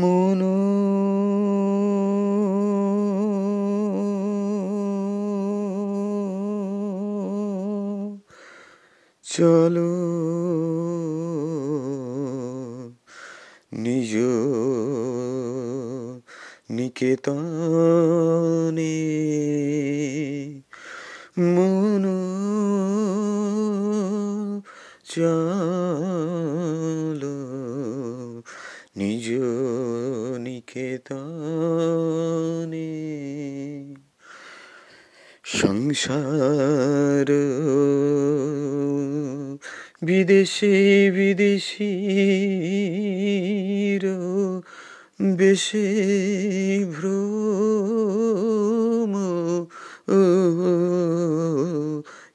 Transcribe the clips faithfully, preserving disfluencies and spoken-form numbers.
মনো চলো নিজ নিকেতনে, মনো চলো নিজ নিকেতনে। সংসার বিদেশে বিদেশীর বেশে ভ্রম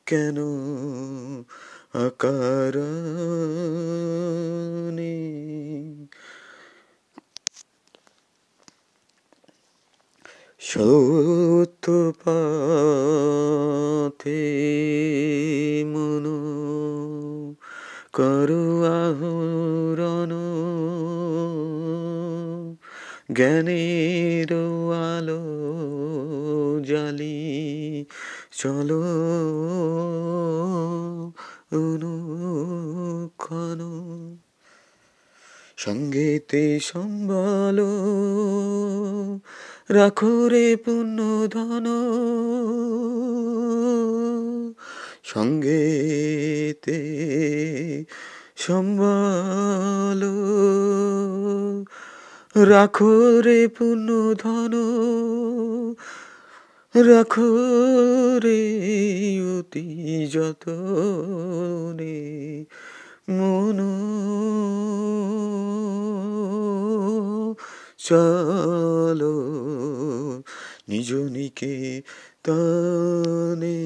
কেন আকার সৌত পথে মনো করো আহরণ, জ্ঞানের আলো জালি চলো অনুক্ষণ। সঙ্গীতে সম্বল রাখো রে পুণ্য ধন, সঙ্গীতে সম্বল রাখো রে পুণ্য ধন, রাখো রে অতি যতনে। মনো চলো নিজ নিকেতনে।